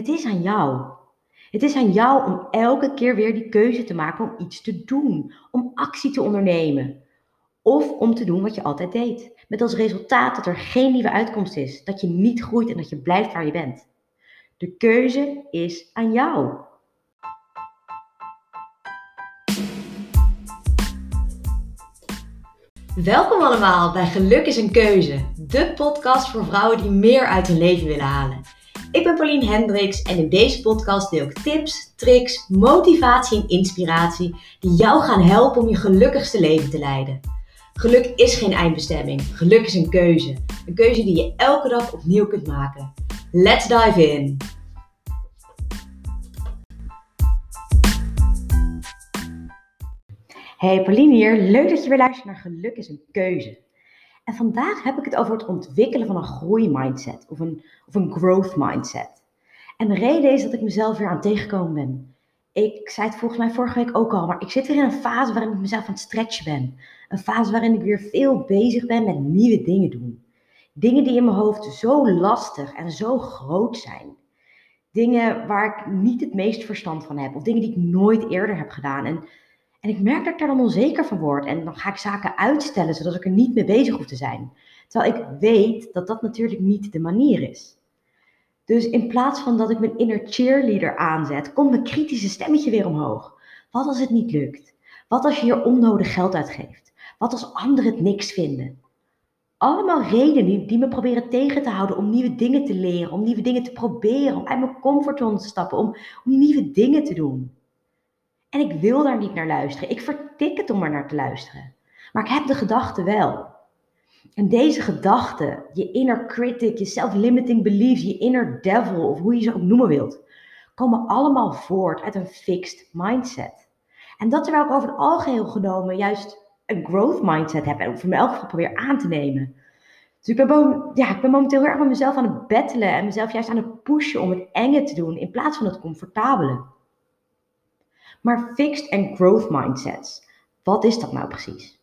Het is aan jou. Het is aan jou om elke keer weer die keuze te maken om iets te doen. Om actie te ondernemen. Of om te doen wat je altijd deed. Met als resultaat dat er geen nieuwe uitkomst is. Dat je niet groeit en dat je blijft waar je bent. De keuze is aan jou. Welkom allemaal bij Geluk is een keuze. De podcast voor vrouwen die meer uit hun leven willen halen. Ik ben Pauline Hendriks en in deze podcast deel ik tips, tricks, motivatie en inspiratie die jou gaan helpen om je gelukkigste leven te leiden. Geluk is geen eindbestemming, geluk is een keuze. Een keuze die je elke dag opnieuw kunt maken. Let's dive in! Hey, Pauline hier, leuk dat je weer luistert naar Geluk is een keuze. En vandaag heb ik het over het ontwikkelen van een groeimindset of een growth mindset. En de reden is dat ik mezelf weer aan tegengekomen ben. Ik zei het volgens mij vorige week ook al, maar ik zit weer in een fase waarin ik mezelf aan het stretchen ben. Een fase waarin ik weer veel bezig ben met nieuwe dingen doen. Dingen die in mijn hoofd zo lastig en zo groot zijn. Dingen waar ik niet het meest verstand van heb. Of dingen die ik nooit eerder heb gedaan. En ik merk dat ik daar dan onzeker van word. En dan ga ik zaken uitstellen, zodat ik er niet mee bezig hoef te zijn. Terwijl ik weet dat dat natuurlijk niet de manier is. Dus in plaats van dat ik mijn inner cheerleader aanzet, komt mijn kritische stemmetje weer omhoog. Wat als het niet lukt? Wat als je hier onnodig geld uitgeeft? Wat als anderen het niks vinden? Allemaal redenen die me proberen tegen te houden om nieuwe dingen te leren, om nieuwe dingen te proberen, om uit mijn comfortzone te stappen, om nieuwe dingen te doen. En ik wil daar niet naar luisteren. Ik vertik het om er naar te luisteren. Maar ik heb de gedachte wel. En deze gedachten, je inner critic, je self-limiting beliefs, je inner devil, of hoe je ze ook noemen wilt, komen allemaal voort uit een fixed mindset. En dat terwijl ik over het algeheel genomen juist een growth mindset heb en voor me elk geval probeer aan te nemen. Dus ik ben momenteel heel erg met mezelf aan het battelen en mezelf juist aan het pushen om het enge te doen in plaats van het comfortabele. Maar fixed en growth mindsets, wat is dat nou precies?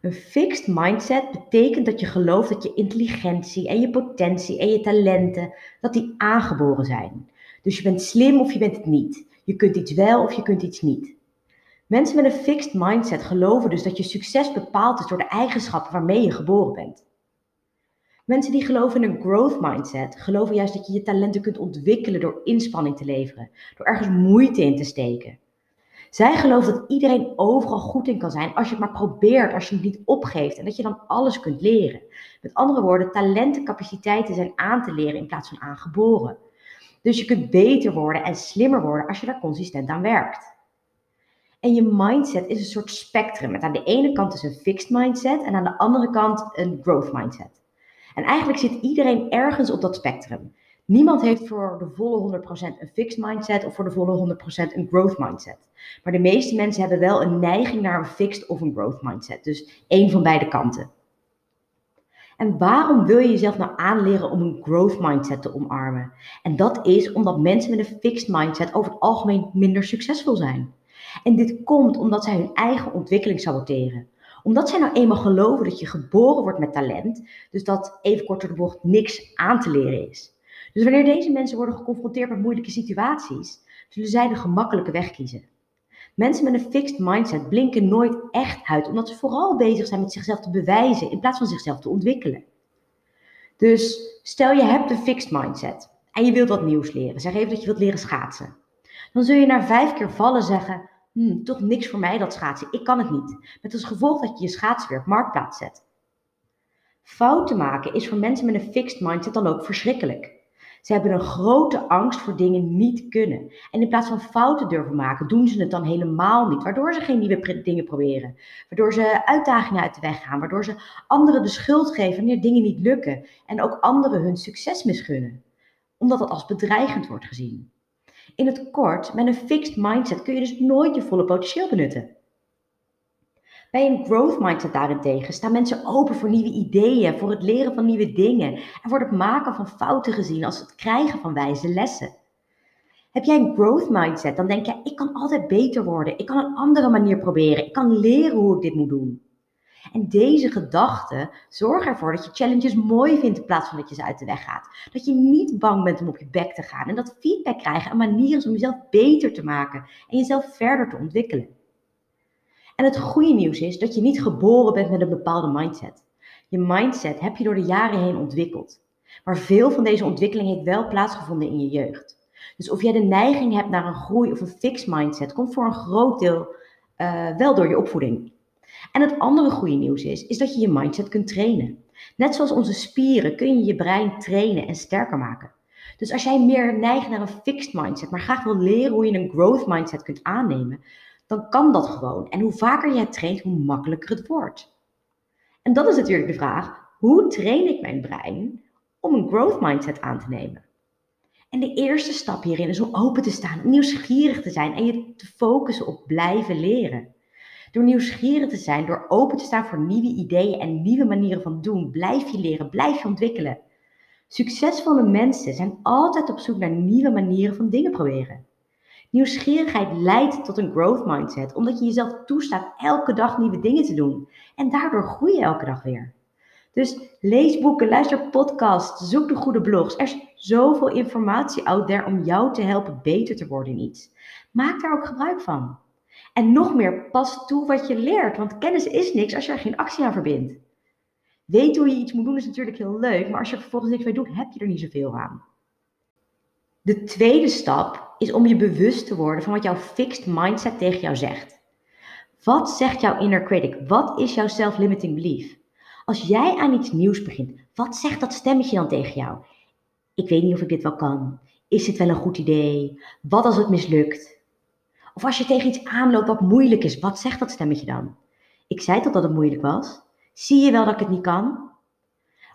Een fixed mindset betekent dat je gelooft dat je intelligentie en je potentie en je talenten, dat die aangeboren zijn. Dus je bent slim of je bent het niet. Je kunt iets wel of je kunt iets niet. Mensen met een fixed mindset geloven dus dat je succes bepaald is door de eigenschappen waarmee je geboren bent. Mensen die geloven in een growth mindset geloven juist dat je je talenten kunt ontwikkelen door inspanning te leveren, door ergens moeite in te steken. Zij geloven dat iedereen overal goed in kan zijn als je het maar probeert, als je het niet opgeeft en dat je dan alles kunt leren. Met andere woorden, talenten, capaciteiten zijn aan te leren in plaats van aangeboren. Dus je kunt beter worden en slimmer worden als je daar consistent aan werkt. En je mindset is een soort spectrum. Met aan de ene kant is een fixed mindset en aan de andere kant een growth mindset. En eigenlijk zit iedereen ergens op dat spectrum. Niemand heeft voor de volle 100% een fixed mindset of voor de volle 100% een growth mindset. Maar de meeste mensen hebben wel een neiging naar een fixed of een growth mindset. Dus één van beide kanten. En waarom wil je jezelf nou aanleren om een growth mindset te omarmen? En dat is omdat mensen met een fixed mindset over het algemeen minder succesvol zijn. En dit komt omdat zij hun eigen ontwikkeling saboteren. Omdat zij nou eenmaal geloven dat je geboren wordt met talent, dus dat even kort door de bocht niks aan te leren is. Dus wanneer deze mensen worden geconfronteerd met moeilijke situaties, zullen zij de gemakkelijke weg kiezen. Mensen met een fixed mindset blinken nooit echt uit, omdat ze vooral bezig zijn met zichzelf te bewijzen in plaats van zichzelf te ontwikkelen. Dus stel je hebt een fixed mindset en je wilt wat nieuws leren. Zeg even dat je wilt leren schaatsen. Dan zul je na 5 keer vallen zeggen, toch niks voor mij dat schaatsen, ik kan het niet. Met als gevolg dat je je schaatsen weer op marktplaats zet. Fouten maken is voor mensen met een fixed mindset dan ook verschrikkelijk. Ze hebben een grote angst voor dingen niet kunnen. En in plaats van fouten durven maken, doen ze het dan helemaal niet. Waardoor ze geen nieuwe dingen proberen. Waardoor ze uitdagingen uit de weg gaan. Waardoor ze anderen de schuld geven wanneer dingen niet lukken. En ook anderen hun succes misgunnen. Omdat dat als bedreigend wordt gezien. In het kort, met een fixed mindset kun je dus nooit je volle potentieel benutten. Bij een growth mindset daarentegen staan mensen open voor nieuwe ideeën, voor het leren van nieuwe dingen en wordt het maken van fouten gezien als het krijgen van wijze lessen. Heb jij een growth mindset, dan denk je, ik kan altijd beter worden, ik kan een andere manier proberen, ik kan leren hoe ik dit moet doen. En deze gedachten zorgen ervoor dat je challenges mooi vindt in plaats van dat je ze uit de weg gaat. Dat je niet bang bent om op je bek te gaan. En dat feedback krijgen een manier is om jezelf beter te maken en jezelf verder te ontwikkelen. En het goede nieuws is dat je niet geboren bent met een bepaalde mindset. Je mindset heb je door de jaren heen ontwikkeld. Maar veel van deze ontwikkeling heeft wel plaatsgevonden in je jeugd. Dus of jij de neiging hebt naar een groei of een fixed mindset, komt voor een groot deel wel door je opvoeding. En het andere goede nieuws is dat je je mindset kunt trainen. Net zoals onze spieren kun je je brein trainen en sterker maken. Dus als jij meer neigt naar een fixed mindset, maar graag wil leren hoe je een growth mindset kunt aannemen, dan kan dat gewoon. En hoe vaker jij het traint, hoe makkelijker het wordt. En dat is natuurlijk de vraag, hoe train ik mijn brein om een growth mindset aan te nemen? En de eerste stap hierin is om open te staan, nieuwsgierig te zijn en je te focussen op blijven leren. Door nieuwsgierig te zijn, door open te staan voor nieuwe ideeën en nieuwe manieren van doen, blijf je leren, blijf je ontwikkelen. Succesvolle mensen zijn altijd op zoek naar nieuwe manieren van dingen proberen. Nieuwsgierigheid leidt tot een growth mindset, omdat je jezelf toestaat elke dag nieuwe dingen te doen. En daardoor groei je elke dag weer. Dus lees boeken, luister podcasts, zoek de goede blogs. Er is zoveel informatie out there om jou te helpen beter te worden in iets. Maak daar ook gebruik van. En nog meer, pas toe wat je leert, want kennis is niks als je er geen actie aan verbindt. Weet hoe je iets moet doen is natuurlijk heel leuk, maar als je er vervolgens niks mee doet, heb je er niet zoveel aan. De tweede stap is om je bewust te worden van wat jouw fixed mindset tegen jou zegt. Wat zegt jouw inner critic? Wat is jouw self-limiting belief? Als jij aan iets nieuws begint, wat zegt dat stemmetje dan tegen jou? Ik weet niet of ik dit wel kan. Is dit wel een goed idee? Wat als het mislukt? Of als je tegen iets aanloopt wat moeilijk is, wat zegt dat stemmetje dan? Ik zei toch dat het moeilijk was? Zie je wel dat ik het niet kan?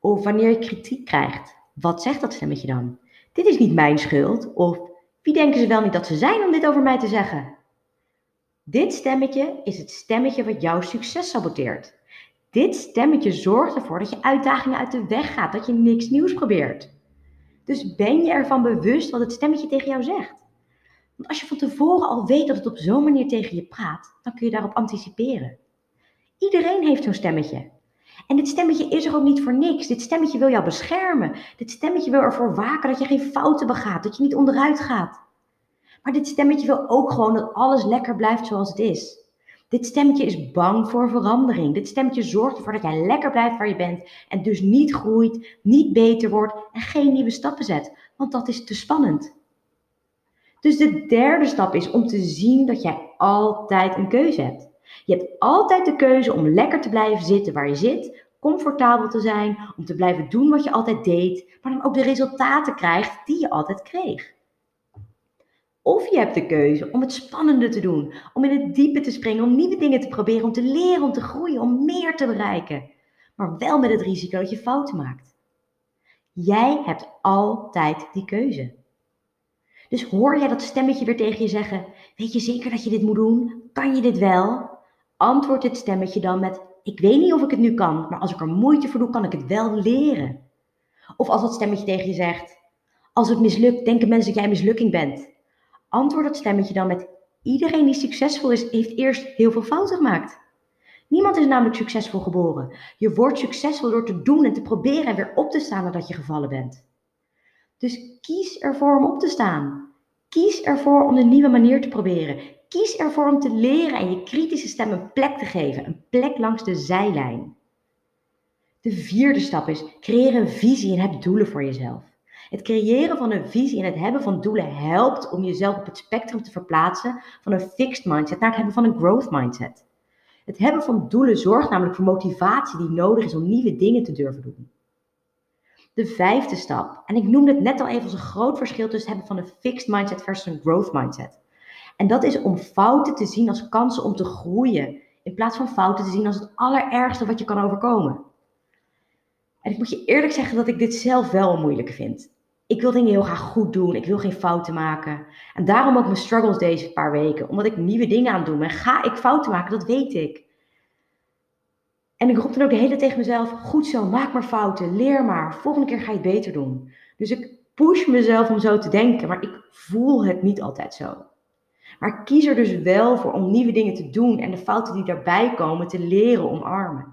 Of wanneer je kritiek krijgt, wat zegt dat stemmetje dan? Dit is niet mijn schuld. Of wie denken ze wel niet dat ze zijn om dit over mij te zeggen? Dit stemmetje is het stemmetje wat jouw succes saboteert. Dit stemmetje zorgt ervoor dat je uitdagingen uit de weg gaat, dat je niks nieuws probeert. Dus ben je ervan bewust wat het stemmetje tegen jou zegt? Want als je van tevoren al weet dat het op zo'n manier tegen je praat, dan kun je daarop anticiperen. Iedereen heeft zo'n stemmetje. En dit stemmetje is er ook niet voor niks. Dit stemmetje wil jou beschermen. Dit stemmetje wil ervoor waken dat je geen fouten begaat, dat je niet onderuit gaat. Maar dit stemmetje wil ook gewoon dat alles lekker blijft zoals het is. Dit stemmetje is bang voor verandering. Dit stemmetje zorgt ervoor dat jij lekker blijft waar je bent en dus niet groeit, niet beter wordt en geen nieuwe stappen zet. Want dat is te spannend. Dus de derde stap is om te zien dat jij altijd een keuze hebt. Je hebt altijd de keuze om lekker te blijven zitten waar je zit, comfortabel te zijn, om te blijven doen wat je altijd deed, maar dan ook de resultaten krijgt die je altijd kreeg. Of je hebt de keuze om het spannende te doen, om in het diepe te springen, om nieuwe dingen te proberen, om te leren, om te groeien, om meer te bereiken. Maar wel met het risico dat je fouten maakt. Jij hebt altijd die keuze. Dus hoor jij dat stemmetje weer tegen je zeggen, weet je zeker dat je dit moet doen? Kan je dit wel? Antwoord dit stemmetje dan met, ik weet niet of ik het nu kan, maar als ik er moeite voor doe, kan ik het wel leren. Of als dat stemmetje tegen je zegt, als het mislukt, denken mensen dat jij mislukking bent. Antwoord dat stemmetje dan met, iedereen die succesvol is, heeft eerst heel veel fouten gemaakt. Niemand is namelijk succesvol geboren. Je wordt succesvol door te doen en te proberen en weer op te staan nadat je gevallen bent. Dus kies ervoor om op te staan. Kies ervoor om een nieuwe manier te proberen. Kies ervoor om te leren en je kritische stem een plek te geven. Een plek langs de zijlijn. De vierde stap is, creëer een visie en heb doelen voor jezelf. Het creëren van een visie en het hebben van doelen helpt om jezelf op het spectrum te verplaatsen van een fixed mindset naar het hebben van een growth mindset. Het hebben van doelen zorgt namelijk voor motivatie die nodig is om nieuwe dingen te durven doen. De vijfde stap, en ik noemde het net al even als een groot verschil tussen het hebben van een fixed mindset versus een growth mindset. En dat is om fouten te zien als kansen om te groeien, in plaats van fouten te zien als het allerergste wat je kan overkomen. En ik moet je eerlijk zeggen dat ik dit zelf wel moeilijk vind. Ik wil dingen heel graag goed doen. Ik wil geen fouten maken. En daarom ook mijn struggles deze paar weken. Omdat ik nieuwe dingen aan het doen ben. Ga ik fouten maken? Dat weet ik. En ik roep dan ook de hele tijd tegen mezelf. Goed zo, maak maar fouten. Leer maar. Volgende keer ga je het beter doen. Dus ik push mezelf om zo te denken. Maar ik voel het niet altijd zo. Maar kies er dus wel voor om nieuwe dingen te doen en de fouten die daarbij komen te leren omarmen.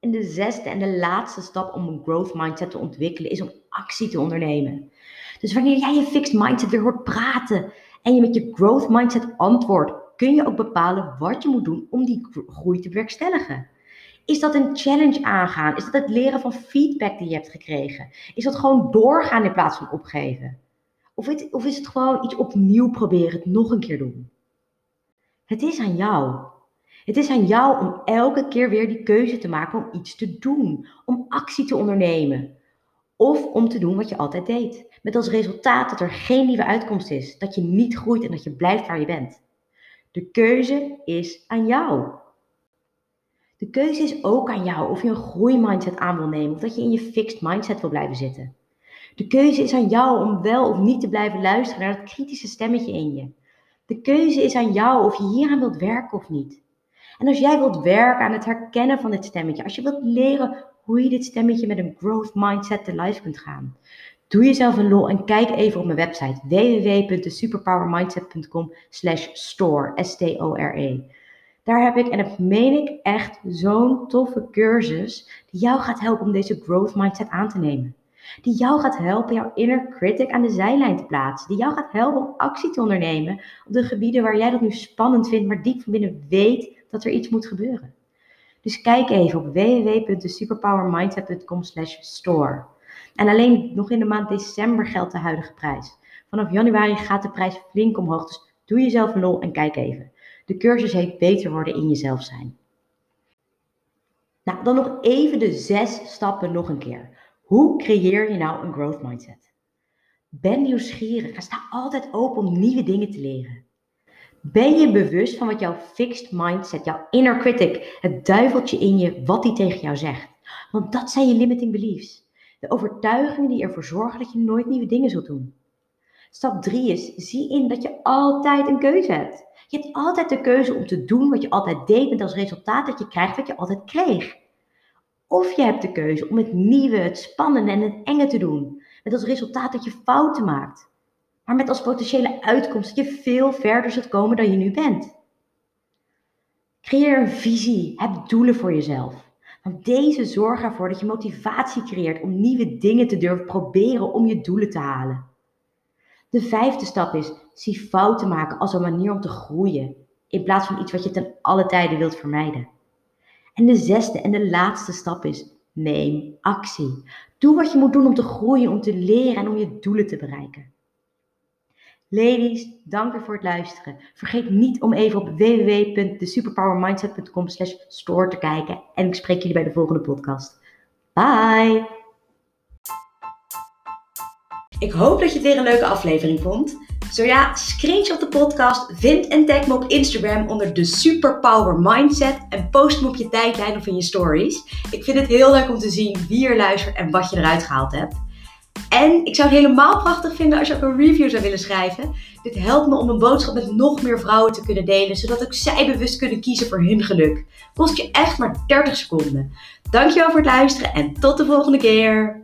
En de zesde en de laatste stap om een growth mindset te ontwikkelen is om actie te ondernemen. Dus wanneer jij je fixed mindset weer hoort praten en je met je growth mindset antwoordt, kun je ook bepalen wat je moet doen om die groei te bewerkstelligen. Is dat een challenge aangaan? Is dat het leren van feedback die je hebt gekregen? Is dat gewoon doorgaan in plaats van opgeven? Of is het gewoon iets opnieuw proberen, het nog een keer doen? Het is aan jou. Het is aan jou om elke keer weer die keuze te maken om iets te doen. Om actie te ondernemen. Of om te doen wat je altijd deed. Met als resultaat dat er geen nieuwe uitkomst is. Dat je niet groeit en dat je blijft waar je bent. De keuze is aan jou. De keuze is ook aan jou of je een groeimindset aan wil nemen. Of dat je in je fixed mindset wil blijven zitten. De keuze is aan jou om wel of niet te blijven luisteren naar dat kritische stemmetje in je. De keuze is aan jou of je hieraan wilt werken of niet. En als jij wilt werken aan het herkennen van dit stemmetje, als je wilt leren hoe je dit stemmetje met een growth mindset te lijf kunt gaan, doe jezelf een lol en kijk even op mijn website www.thesuperpowermindset.com/store, S-T-O-R-E. Daar heb ik, en dat meen ik echt, zo'n toffe cursus die jou gaat helpen om deze growth mindset aan te nemen. Die jou gaat helpen jouw inner critic aan de zijlijn te plaatsen. Die jou gaat helpen om actie te ondernemen op de gebieden waar jij dat nu spannend vindt, maar diep van binnen weet dat er iets moet gebeuren. Dus kijk even op www.thesuperpowermindset.com/store. En alleen nog in de maand december geldt de huidige prijs. Vanaf januari gaat de prijs flink omhoog, dus doe jezelf een lol en kijk even. De cursus heet Beter worden in jezelf zijn. Nou, dan nog even de 6 stappen nog een keer. Hoe creëer je nou een growth mindset? Ben nieuwsgierig en sta altijd open om nieuwe dingen te leren. Ben je bewust van wat jouw fixed mindset, jouw inner critic, het duiveltje in je, wat die tegen jou zegt? Want dat zijn je limiting beliefs. De overtuigingen die ervoor zorgen dat je nooit nieuwe dingen zult doen. Stap 3 is, zie in dat je altijd een keuze hebt. Je hebt altijd de keuze om te doen wat je altijd deed met als resultaat dat je krijgt wat je altijd kreeg. Of je hebt de keuze om het nieuwe, het spannende en het enge te doen. Met als resultaat dat je fouten maakt. Maar met als potentiële uitkomst dat je veel verder zult komen dan je nu bent. Creëer een visie. Heb doelen voor jezelf. Want deze zorgen ervoor dat je motivatie creëert om nieuwe dingen te durven proberen om je doelen te halen. De 5e stap is, zie fouten maken als een manier om te groeien. In plaats van iets wat je ten alle tijden wilt vermijden. En de 6e en de laatste stap is, neem actie. Doe wat je moet doen om te groeien, om te leren en om je doelen te bereiken. Ladies, dank u voor het luisteren. Vergeet niet om even op www.thesuperpowermindset.com/store te kijken. En ik spreek jullie bij de volgende podcast. Bye! Ik hoop dat je het weer een leuke aflevering vond. Zo ja, screenshot de podcast, vind en tag me op Instagram onder de Superpower Mindset en post me op je tijdlijn of in je stories. Ik vind het heel leuk om te zien wie er luistert en wat je eruit gehaald hebt. En ik zou het helemaal prachtig vinden als je ook een review zou willen schrijven. Dit helpt me om een boodschap met nog meer vrouwen te kunnen delen, zodat ook zij bewust kunnen kiezen voor hun geluk. Kost je echt maar 30 seconden. Dankjewel voor het luisteren en tot de volgende keer!